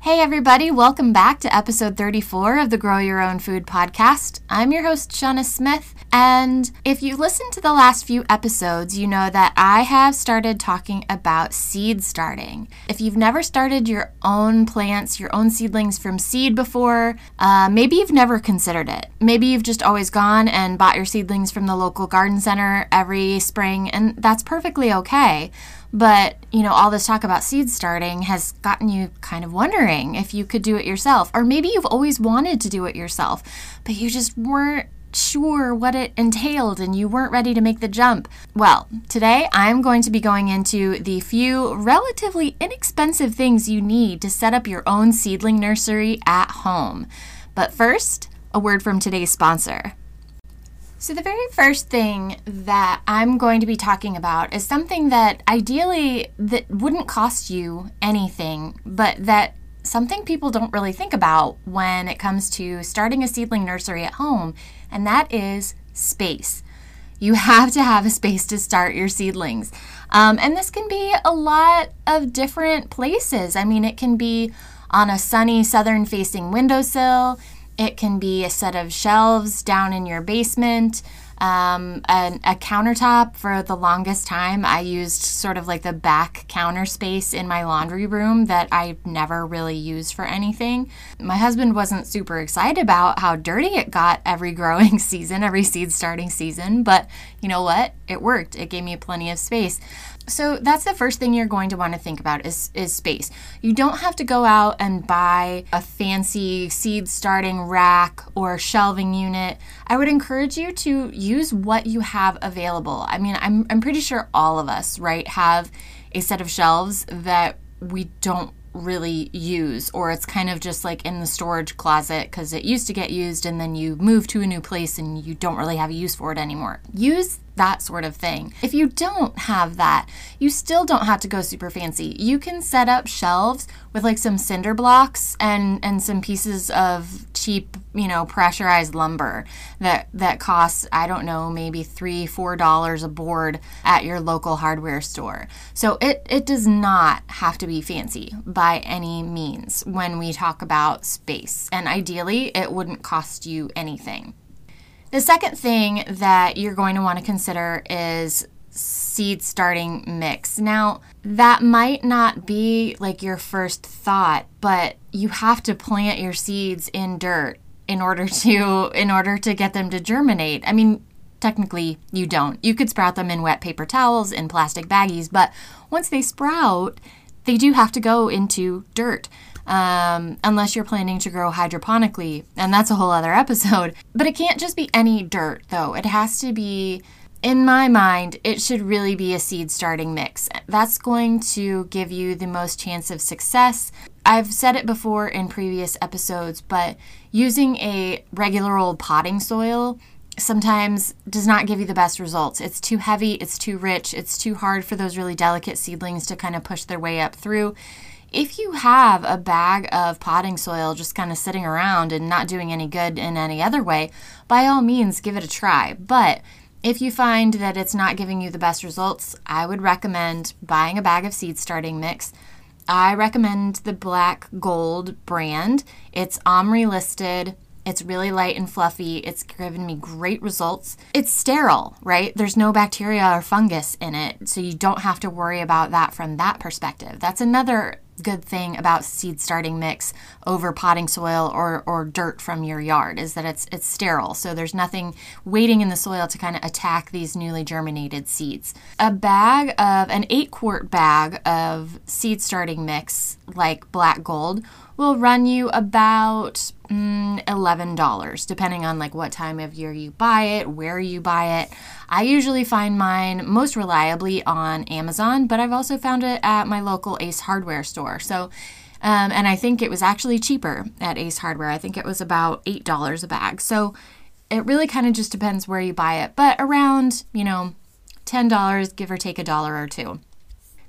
Hey everybody, welcome back to episode 34 of the Grow Your Own Food podcast. I'm your host, Shauna Smith, and if you listened to the last few episodes, you know that I have started talking about seed starting. If you've never started your own plants, your own seedlings from seed before, maybe you've never considered it. Maybe you've just always gone and bought your seedlings from the local garden center every spring, and that's perfectly okay. But, you know, all this talk about seed starting has gotten you kind of wondering if you could do it yourself. Or maybe you've always wanted to do it yourself, but you just weren't sure what it entailed and you weren't ready to make the jump. Well, today I'm going to be going into the few relatively inexpensive things you need to set up your own seedling nursery at home. But first, a word from today's sponsor. So the very first thing that I'm going to be talking about is something that ideally that wouldn't cost you anything, but that something people don't really think about when it comes to starting a seedling nursery at home, and that is space. You have to have a space to start your seedlings. And this can be a lot of different places. I mean, it can be on a sunny southern-facing windowsill. It can be a set of shelves down in your basement, a countertop. For the longest time, I used sort of like the back counter space in my laundry room that I never really used for anything. My husband wasn't super excited about how dirty it got every growing season, every seed starting season, but you know what? It worked. It gave me plenty of space. So that's the first thing you're going to want to think about is space. You don't have to go out and buy a fancy seed starting rack or shelving unit. I would encourage you to use what you have available. I mean, I'm pretty sure all of us, right, have a set of shelves that we don't really use, or it's kind of just like in the storage closet because it used to get used and then you move to a new place and you don't really have a use for it anymore. Use that sort of thing. If you don't have that, you still don't have to go super fancy. You can set up shelves with like some cinder blocks and some pieces of cheap, you know, pressurized lumber that costs, I don't know, maybe $3-4 a board at your local hardware store. So it does not have to be fancy by any means when we talk about space. And ideally, it wouldn't cost you anything. The second thing that you're going to want to consider is seed starting mix. Now, that might not be like your first thought, but you have to plant your seeds in dirt in order to get them to germinate. I mean, technically, you don't. You could sprout them in wet paper towels, in plastic baggies, but once they sprout, they do have to go into dirt. Unless you're planning to grow hydroponically, and that's a whole other episode. But it can't just be any dirt, though. It has to be, in my mind, it should really be a seed starting mix. That's going to give you the most chance of success. I've said it before in previous episodes, but using a regular old potting soil sometimes does not give you the best results. It's too heavy, it's too rich, it's too hard for those really delicate seedlings to kind of push their way up through. If you have a bag of potting soil just kind of sitting around and not doing any good in any other way, by all means, give it a try. But if you find that it's not giving you the best results, I would recommend buying a bag of seed starting mix. I recommend the Black Gold brand. It's Omri listed. It's really light and fluffy. It's given me great results. It's sterile, right? There's no bacteria or fungus in it, so you don't have to worry about that from that perspective. That's another good thing about seed starting mix over potting soil or dirt from your yard, is that it's sterile. So there's nothing waiting in the soil to kind of attack these newly germinated seeds. An 8-quart bag of seed starting mix like Black Gold will run you about $11, depending on like what time of year you buy it, where you buy it. I usually find mine most reliably on Amazon, but I've also found it at my local Ace Hardware store. So And I think it was actually cheaper at Ace Hardware. I think it was about $8 a bag. So it really kind of just depends where you buy it, but around, you know, $10, give or take a dollar or two.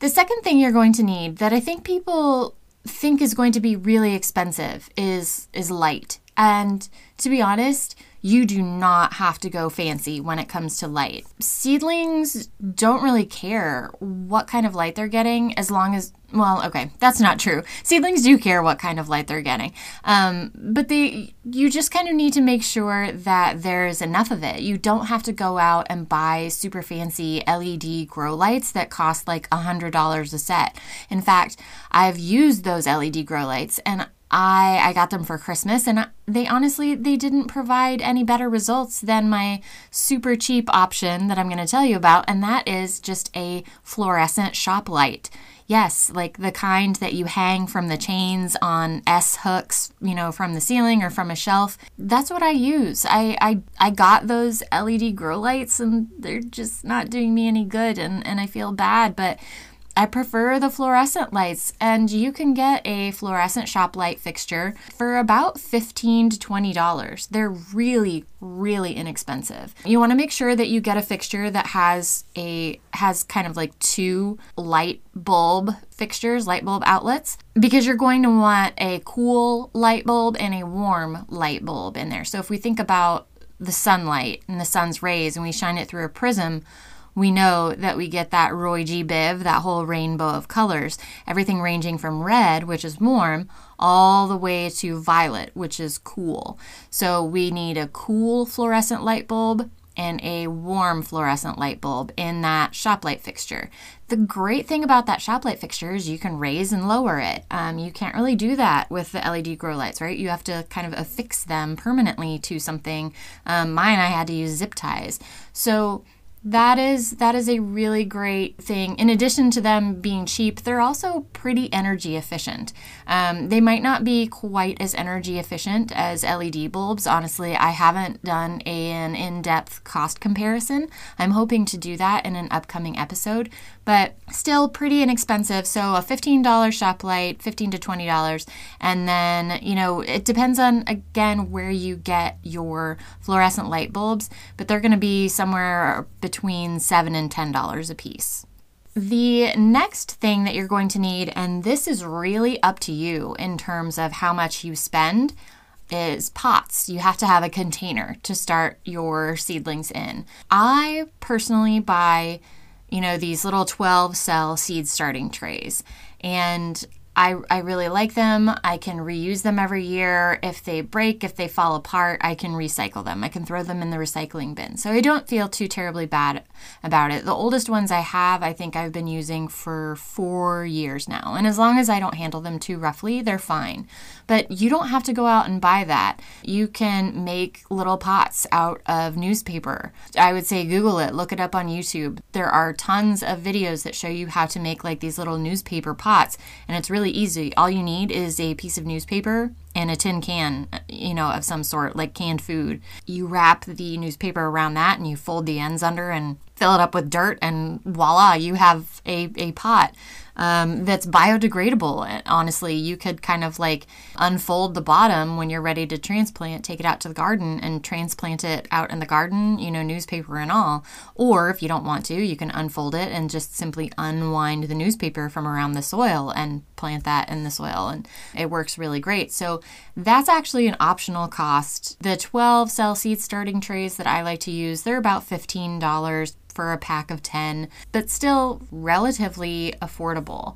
The second thing you're going to need that I think people think is going to be really expensive is light. And to be honest, you do not have to go fancy when it comes to light. Seedlings don't really care what kind of light they're getting as long as, well, okay, that's not true. Seedlings do care what kind of light they're getting. But you just kind of need to make sure that there's enough of it. You don't have to go out and buy super fancy LED grow lights that cost like $100 a set. In fact, I've used those LED grow lights and I got them for Christmas, and they didn't provide any better results than my super cheap option that I'm going to tell you about, and that is just a fluorescent shop light. Yes, like the kind that you hang from the chains on S-hooks, you know, from the ceiling or from a shelf. That's what I use. I got those LED grow lights, and they're just not doing me any good, and I feel bad, but I prefer the fluorescent lights, and you can get a fluorescent shop light fixture for about $15 to $20. They're really, really inexpensive. You want to make sure that you get a fixture that has kind of like two light bulb fixtures, light bulb outlets, because you're going to want a cool light bulb and a warm light bulb in there. So if we think about the sunlight and the sun's rays and we shine it through a prism, we know that we get that Roy G. Biv, that whole rainbow of colors, everything ranging from red, which is warm, all the way to violet, which is cool. So we need a cool fluorescent light bulb and a warm fluorescent light bulb in that shop light fixture. The great thing about that shop light fixture is you can raise and lower it. You can't really do that with the LED grow lights, right? You have to kind of affix them permanently to something. Mine, I had to use zip ties. So that is a really great thing. In addition to them being cheap, they're also pretty energy efficient. They might not be quite as energy efficient as LED bulbs. Honestly, I haven't done an in-depth cost comparison. I'm hoping to do that in an upcoming episode, but still pretty inexpensive. So a $15 shop light, $15 to $20. And then, you know, it depends on, again, where you get your fluorescent light bulbs, but they're going to be somewhere between $7 and $10 a piece. The next thing that you're going to need, and this is really up to you in terms of how much you spend, is pots. You have to have a container to start your seedlings in. I personally buy, you know, these little 12-cell seed starting trays, and I really like them. I can reuse them every year. If they break, if they fall apart, I can recycle them. I can throw them in the recycling bin. So I don't feel too terribly bad about it. The oldest ones I have, I think I've been using for 4 years now. And as long as I don't handle them too roughly, they're fine. But you don't have to go out and buy that. You can make little pots out of newspaper. I would say Google it, look it up on YouTube. There are tons of videos that show you how to make like these little newspaper pots. And it's really easy. All you need is a piece of newspaper and a tin can, you know, of some sort, like canned food. You wrap the newspaper around that and you fold the ends under and fill it up with dirt, and voila, you have a pot that's biodegradable. And honestly, you could kind of like unfold the bottom when you're ready to transplant, take it out to the garden and transplant it out in the garden, you know, newspaper and all. Or if you don't want to, you can unfold it and just simply unwind the newspaper from around the soil and plant that in the soil. And it works really great. So that's actually an optional cost. The 12-cell seed starting trays that I like to use, they're about $15 for a pack of 10, but still relatively affordable.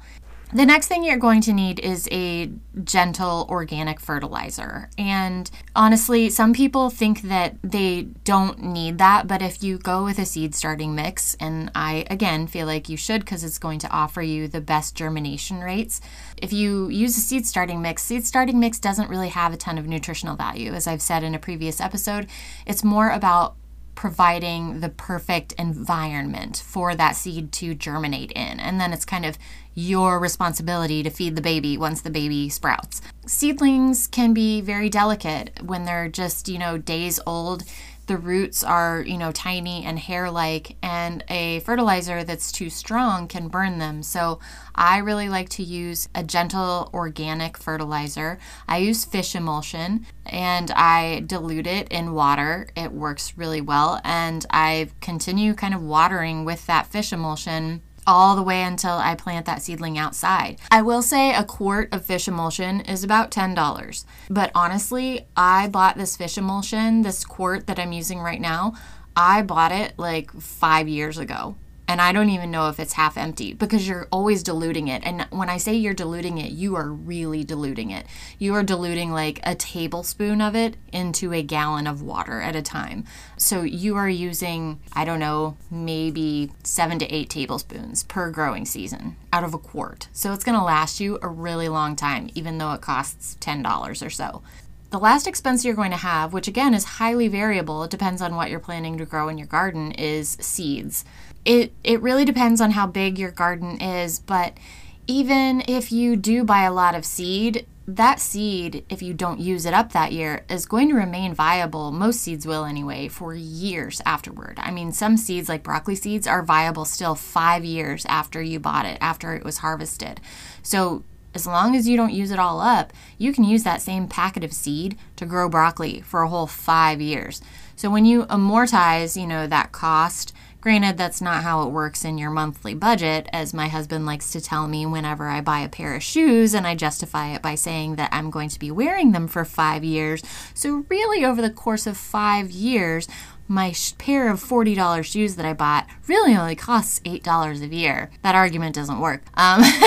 The next thing you're going to need is a gentle organic fertilizer. And honestly, some people think that they don't need that, but if you go with a seed starting mix, and I, again, feel like you should because it's going to offer you the best germination rates. If you use a seed starting mix doesn't really have a ton of nutritional value. As I've said in a previous episode, it's more about providing the perfect environment for that seed to germinate in. And then it's kind of your responsibility to feed the baby once the baby sprouts. Seedlings can be very delicate when they're just, you know, days old. the roots are, you know, tiny and hair-like, and a fertilizer that's too strong can burn them. So I really like to use a gentle organic fertilizer. I use fish emulsion and I dilute it in water. It works really well, and I continue kind of watering with that fish emulsion all the way until I plant that seedling outside. I will say a quart of fish emulsion is about $10, but honestly, I bought this fish emulsion, this quart that I'm using right now, I bought it like 5 years ago. And I don't even know if it's half empty because you're always diluting it. And when I say you're diluting it, you are really diluting it. You are diluting like a tablespoon of it into a gallon of water at a time. So you are using, I don't know, maybe 7 to 8 tablespoons per growing season out of a quart. So it's going to last you a really long time, even though it costs $10 or so. The last expense you're going to have, which again is highly variable, it depends on what you're planning to grow in your garden, is seeds. It really depends on how big your garden is, but even if you do buy a lot of seed, that seed, if you don't use it up that year, is going to remain viable, most seeds will anyway, for years afterward. I mean, some seeds, like broccoli seeds, are viable still 5 years after you bought it, after it was harvested. So as long as you don't use it all up, you can use that same packet of seed to grow broccoli for a whole 5 years. So when you amortize, you know, that cost, granted, that's not how it works in your monthly budget, as my husband likes to tell me whenever I buy a pair of shoes, and I justify it by saying that I'm going to be wearing them for 5 years. So really, over the course of 5 years, my pair of $40 shoes that I bought really only costs $8 a year. That argument doesn't work.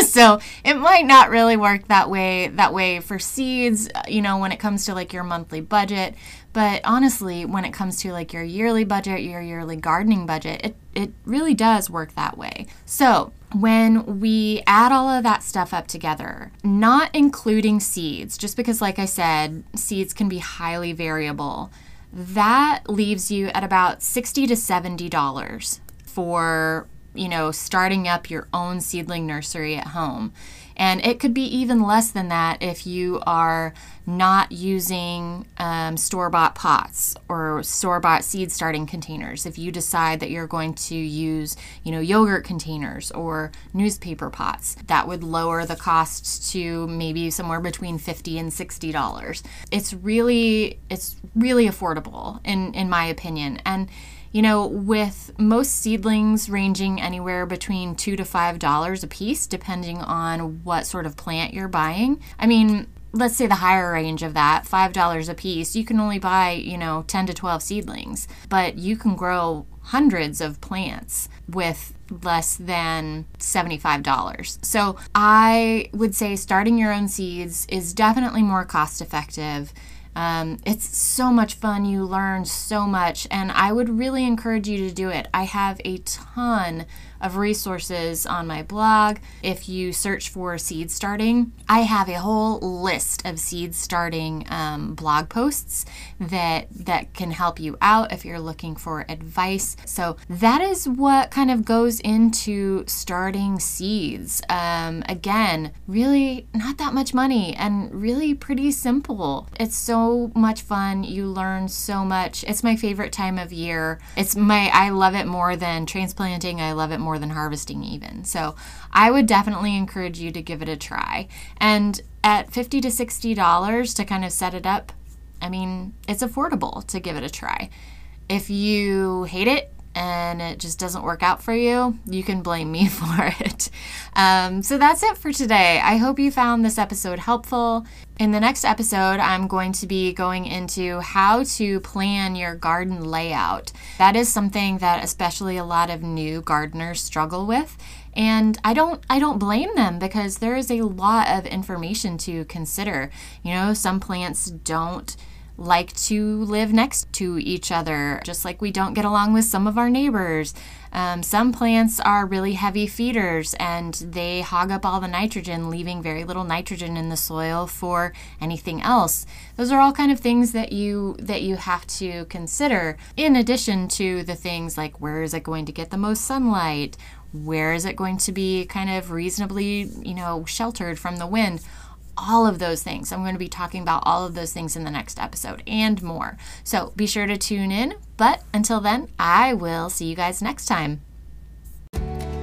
So it might not really work that way for seeds, you know, when it comes to like your monthly budget. But honestly, when it comes to like your yearly budget, your yearly gardening budget, it really does work that way. So when we add all of that stuff up together, not including seeds, just because like I said, seeds can be highly variable, that leaves you at about $60 to $70 for, you know, starting up your own seedling nursery at home. And it could be even less than that if you are not using store-bought pots or store-bought seed starting containers. If you decide that you're going to use, you know, yogurt containers or newspaper pots, that would lower the cost to maybe somewhere between $50 and $60. It's really affordable in my opinion. And you know, with most seedlings ranging anywhere between $2 to $5 a piece, depending on what sort of plant you're buying. I mean, let's say the higher range of that, $5 a piece, you can only buy, you know, 10 to 12 seedlings, but you can grow hundreds of plants with less than $75. So I would say starting your own seeds is definitely more cost effective. It's so much fun. You learn so much, and I would really encourage you to do it. I have a ton of resources on my blog. If you search for seed starting, I have a whole list of seed starting blog posts that can help you out if you're looking for advice. So that is what kind of goes into starting seeds. Again, really not that much money and really pretty simple. It's so much fun. You learn so much. It's my favorite time of year. I love it more than transplanting. I love it more than harvesting even. So I would definitely encourage you to give it a try. And at $50 to $60 to kind of set it up, I mean, it's affordable to give it a try. If you hate it and it just doesn't work out for you, you can blame me for it. So that's it for today. I hope you found this episode helpful. In the next episode, I'm going to be going into how to plan your garden layout. That is something that especially a lot of new gardeners struggle with. And I don't blame them, because there is a lot of information to consider. You know, some plants don't like to live next to each other, just like we don't get along with some of our neighbors. Some plants are really heavy feeders and they hog up all the nitrogen, leaving very little nitrogen in the soil for anything else. Those are all kind of things that you have to consider, in addition to the things like where is it going to get the most sunlight, where is it going to be kind of reasonably, you know, sheltered from the wind. all of those things. I'm going to be talking about all of those things in the next episode and more. So be sure to tune in. But until then, I will see you guys next time.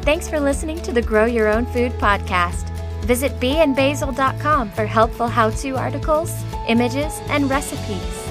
Thanks for listening to the Grow Your Own Food podcast. Visit beeandbasil.com for helpful how-to articles, images, and recipes.